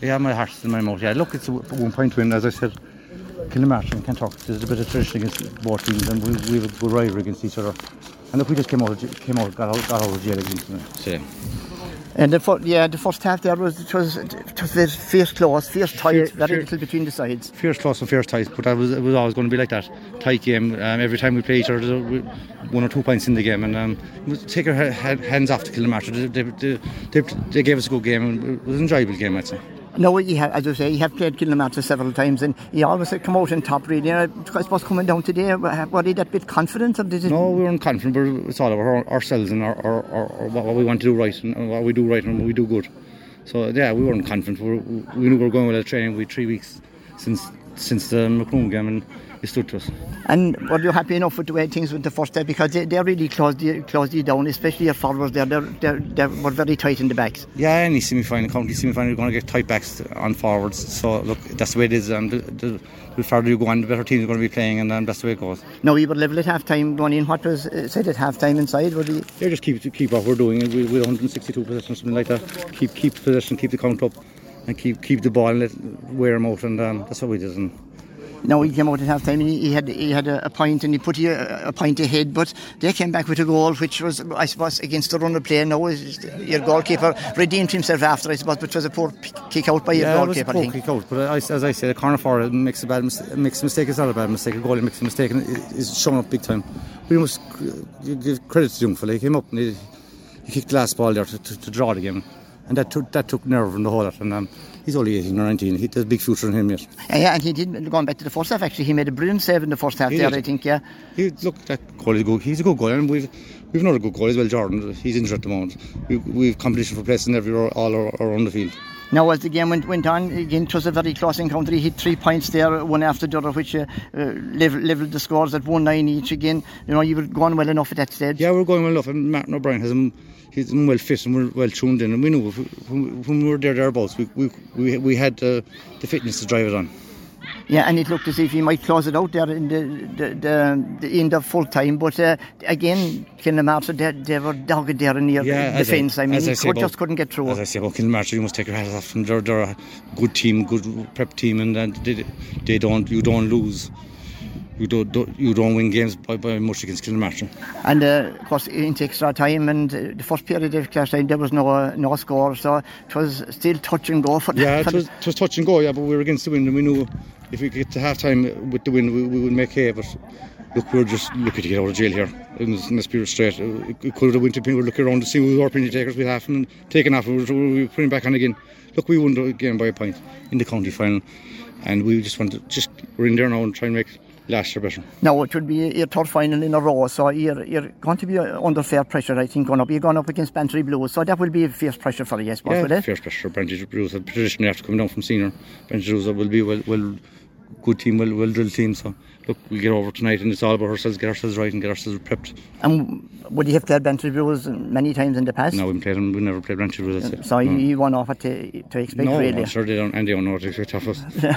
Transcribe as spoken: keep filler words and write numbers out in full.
Yeah, my heart's in my mouth. Yeah, look, it's one point win. As I said, Kilmoremartin can talk. There's a bit of tradition against both teams, and we we were rival against each other. And look, we just came out, came out, got out, got out of jail against them. Same. And the first, yeah, the first half there was it was it was this fierce close, fierce tight, very little between the sides. Fierce close and fierce tight, but that was it was always going to be like that tight game. Um, every time we play each other, we, one or two points in the game, and um, we take our hands off to Kilmoremartin. They, they, they, they gave us a good game, and it was an enjoyable game, I'd say. No, he ha- as you say, he have played Kilmoremartin several times, and he always come out on top, really. I suppose coming down today, were he that bit confident? Or did it... No, we weren't confident, but it's all about ourselves and our, our, our, our, what we want to do right, and what we do right and what we do good. So, yeah, we weren't confident. We, were, we knew we were going with a training with three weeks since since the McCroom game, and it stood to us. And were you happy enough with the way things went the first day? Because they, they really closed you, closed you down, especially your forwards there. They, they, they were very tight in the backs. Yeah, any semi-final, county semi-final, you're going to get tight backs on forwards. So, look, that's the way it is. And the, the, the farther you go on, the better teams are going to be playing, and um, that's the way it goes. No, you were level at half-time going in. What was uh, said at half-time inside? Were you... Yeah, just keep keep what we're doing. We, we're one hundred sixty-two possessions, something like that. Keep, keep possession, keep the count up, and keep keep the ball and let wear them out. And um, that's what we did. And, No, he came out at half time and he had he had a, a point and he put a, a point ahead, but they came back with a goal, which was, I suppose, against the run of play. Now your goalkeeper redeemed himself after, I suppose, but it was a poor kick out by your yeah, goalkeeper. Yeah, it was a poor kick out, but I, as I said, a corner forward makes a bad mis- makes a mistake. It's not a bad mistake. A goalie makes a mistake and it's shown up big time. We must give credit to the young fella. He came up and he, he kicked the last ball there to, to, to draw the game. And that took that took nerve and the whole lot. And um, he's only eighteen or nineteen. He, there's a big future in him yet. Yeah, yeah, and he did, going back to the first half, actually, he made a brilliant save in the first half he there, did. I think, yeah. He, look, that goal is good. He's a good goalie. And we've we've another good goalie as well, Jordan. He's injured at the moment. We, we've competition for places in every all around the field. Now, as the game went, went on, again, it was a very close encounter. He hit three points there, one after the other, which uh, uh, level, leveled the scores at one nine each again. You know, you were going well enough at that stage. Yeah, we were going well enough. And Martin O'Brien has him, he's well fit and we're well tuned in. And we knew if we, when we were there, thereabouts, we we we, we had uh, the fitness to drive it on. Yeah, and it looked as if he might close it out there in the the, the, the end of full time. But uh, again, Kilmoremartin, they, they were dogged there in the yeah, defence. I, I mean, they could, just couldn't get through. As I say about Kilmoremartin, you must take your hat off. And they're, they're a good team, good prep team, and, and they, they don't. You don't lose. You don't, don't you don't win games by, by much against Kilmoremartin. And uh, of course, into extra time, and uh, the first period of extra time there was no uh, no score, so it was still touch and go for. Yeah, for it, was, it was touch and go. Yeah, but we were against the wind, and we knew. If we get to half time with the win, we, we would make hay. But look, we're just looking to get out of jail here. And let's be straight. It could have went to pin. We're looking around to see who we were penalty takers. We have and taken off. We were putting back on again. Look, we won the game by a point in the county final, and we just want to just we're in there now and try and make last year better. Now it would be your third final in a row, so you're you're going to be under fair pressure. I think going up, you're going up against Bantry Blues, so that will be fierce pressure for you, I suppose. Yeah, fierce pressure. Bantry Blues traditionally after coming down from senior, Bantry Blues will be well well. Good team, well, well drilled team. So look, we'll get over tonight, and it's all about ourselves, get ourselves right, and get ourselves prepped. And would you have played Bantry Blues many times in the past? No, we haven't played them. We never played Bantry Blues. So no. You won't know what to, to expect, no, really. No, sure they don't, and they don't know what to expect of us.